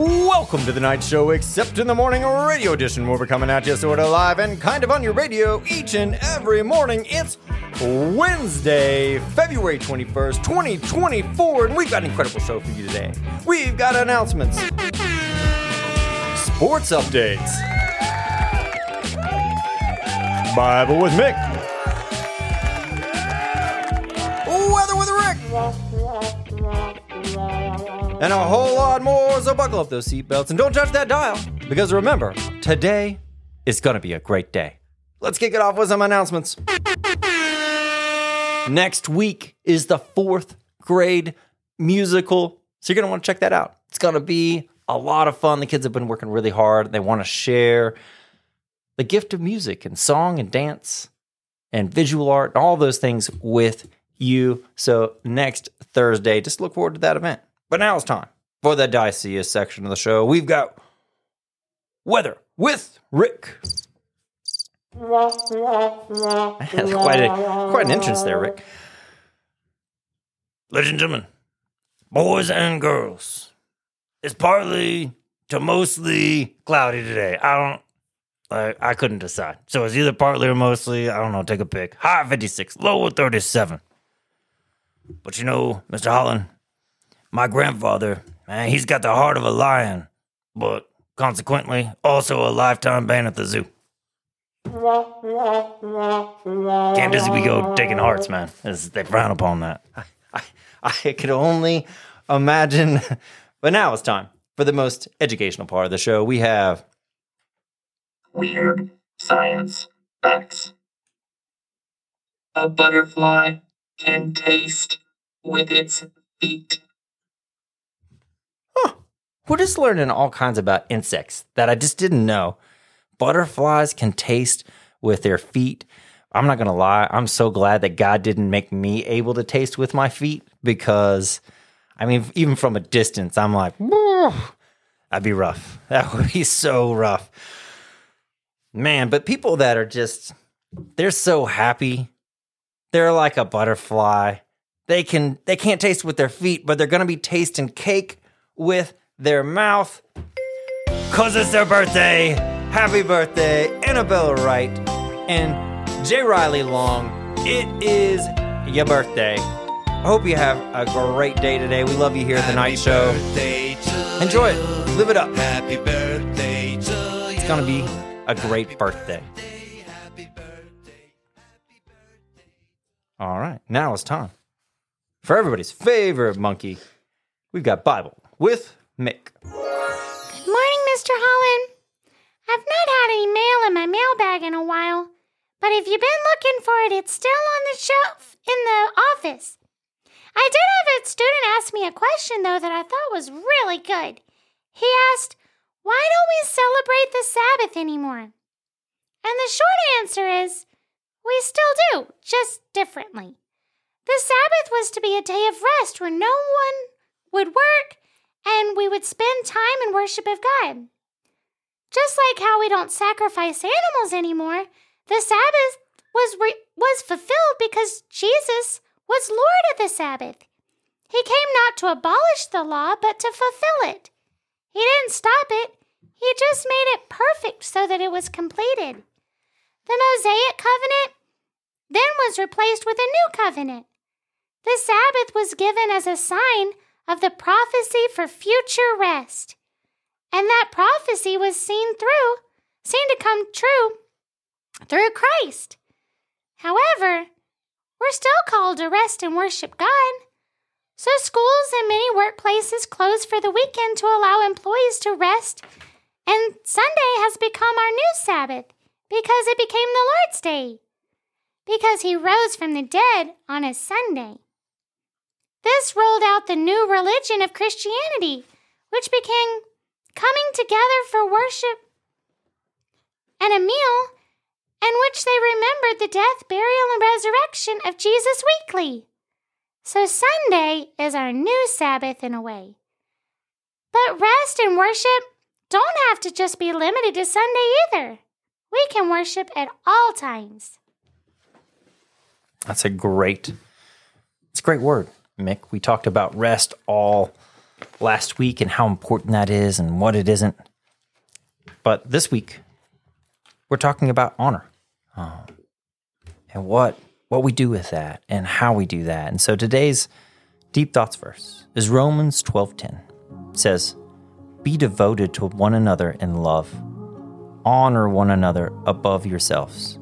Welcome to the night show, except in the morning radio edition, where we're coming at you sort of live and kind of on your radio each and every morning. It's Wednesday, February 21st, 2024, and we've got an incredible show for you today. We've got announcements, sports updates, Bible with Mick, weather with Rick, and a whole lot more. So buckle up those seatbelts and don't touch that dial, because remember, today is going to be a great day. Let's kick it off with some announcements. Next week is the fourth grade musical, so you're going to want to check that out. It's going to be a lot of fun. The kids have been working really hard. They want to share the gift of music and song and dance and visual art and all those things with you. So next Thursday, just look forward to that event. But now it's time for the diciest section of the show. We've got Weather with Rick. That's quite an entrance there, Rick. Ladies and gentlemen, boys and girls, it's partly to mostly cloudy today. I couldn't decide. So it's either partly or mostly. I don't know. Take a pick. High 56, low 37. But you know, Mr. Holland, my grandfather, man, he's got the heart of a lion, but consequently also a lifetime ban at the zoo. Can't just be go taking hearts, man. They frown upon that. I could only imagine. But now it's time for the most educational part of the show. We have Weird Science Facts. A butterfly can taste with its feet. Huh. We're just learning all kinds about insects that I just didn't know. Butterflies can taste with their feet. I'm not going to lie. I'm so glad that God didn't make me able to taste with my feet, because, I mean, even from a distance, I'm like, that'd be rough. That would be so rough. Man, but people that are just, they're so happy. They're like a butterfly. They can't taste with their feet, but they're going to be tasting cake with their mouth, because it's their birthday. Happy birthday, Annabelle Wright and J. Riley Long. It is your birthday. I hope you have a great day today. We love you here at the Night Show. Enjoy it. Live it up. Happy birthday to you. It's going to be a great birthday. Happy birthday. Happy birthday. All right. Now it's time for everybody's favorite monkey. We've got Bible with Mick. Good morning, Mr. Holland. I've not had any mail in my mailbag in a while, but if you've been looking for it, it's still on the shelf in the office. I did have a student ask me a question, though, that I thought was really good. He asked, why don't we celebrate the Sabbath anymore? And the short answer is, we still do, just differently. The Sabbath was to be a day of rest where no one would work, and we would spend time in worship of God. Just like how we don't sacrifice animals anymore, the Sabbath was fulfilled because Jesus was Lord of the Sabbath. He came not to abolish the law, but to fulfill it. He didn't stop it. He just made it perfect so that it was completed. The Mosaic covenant then was replaced with a new covenant. The Sabbath was given as a sign of the prophecy for future rest. And that prophecy was seen to come true through Christ. However, we're still called to rest and worship God. So schools and many workplaces close for the weekend to allow employees to rest. And Sunday has become our new Sabbath because it became the Lord's Day, because he rose from the dead on a Sunday. This rolled out the new religion of Christianity, which became coming together for worship and a meal, in which they remembered the death, burial, and resurrection of Jesus weekly. So Sunday is our new Sabbath in a way. But rest and worship don't have to just be limited to Sunday either. We can worship at all times. That's a great word, Mick. We talked about rest all last week and how important that is and what it isn't. But this week, we're talking about honor and what we do with that and how we do that. And so today's Deep Thoughts verse is Romans 12:10. It says, "Be devoted to one another in love. Honor one another above yourselves."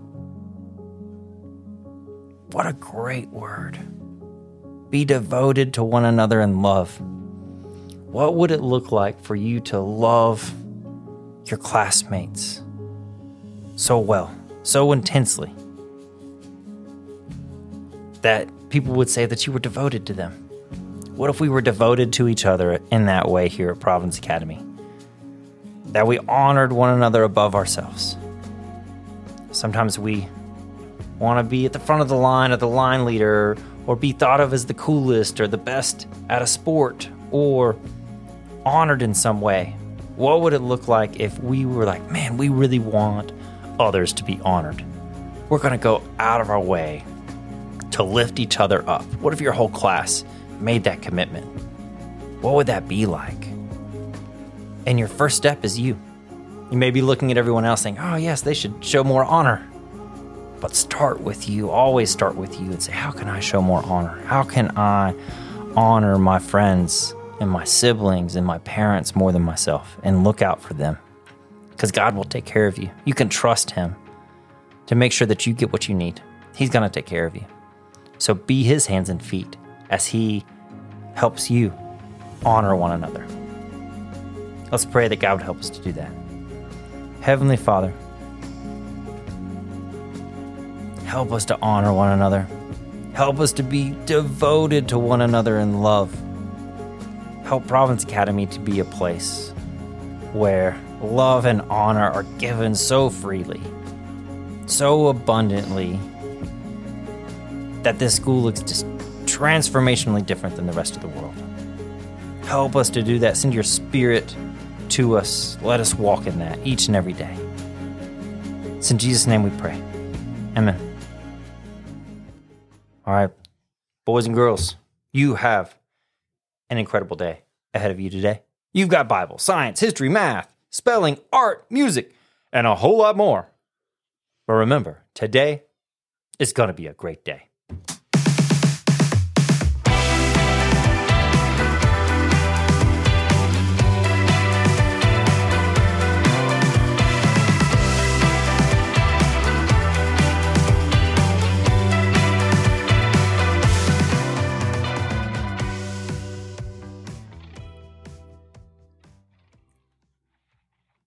What a great word. Be devoted to one another in love. What would it look like for you to love your classmates so well, so intensely, that people would say that you were devoted to them? What if we were devoted to each other in that way here at Providence Academy? That we honored one another above ourselves. Sometimes we want to be at the front of the line or the line leader, or be thought of as the coolest or the best at a sport, or honored in some way. What would it look like if we were like, man, we really want others to be honored. We're going to go out of our way to lift each other up. What if your whole class made that commitment? What would that be like? And your first step is you. You may be looking at everyone else saying, oh yes, they should show more honor. But start with you, always start with you and say, how can I show more honor? How can I honor my friends and my siblings and my parents more than myself, and look out for them? Because God will take care of you. You can trust him to make sure that you get what you need. He's going to take care of you. So be his hands and feet as he helps you honor one another. Let's pray that God would help us to do that. Heavenly Father, help us to honor one another. Help us to be devoted to one another in love. Help Providence Academy to be a place where love and honor are given so freely, so abundantly, that this school looks just transformationally different than the rest of the world. Help us to do that. Send your spirit to us. Let us walk in that each and every day. It's in Jesus' name we pray. Amen. All right, boys and girls, you have an incredible day ahead of you today. You've got Bible, science, history, math, spelling, art, music, and a whole lot more. But remember, today is going to be a great day.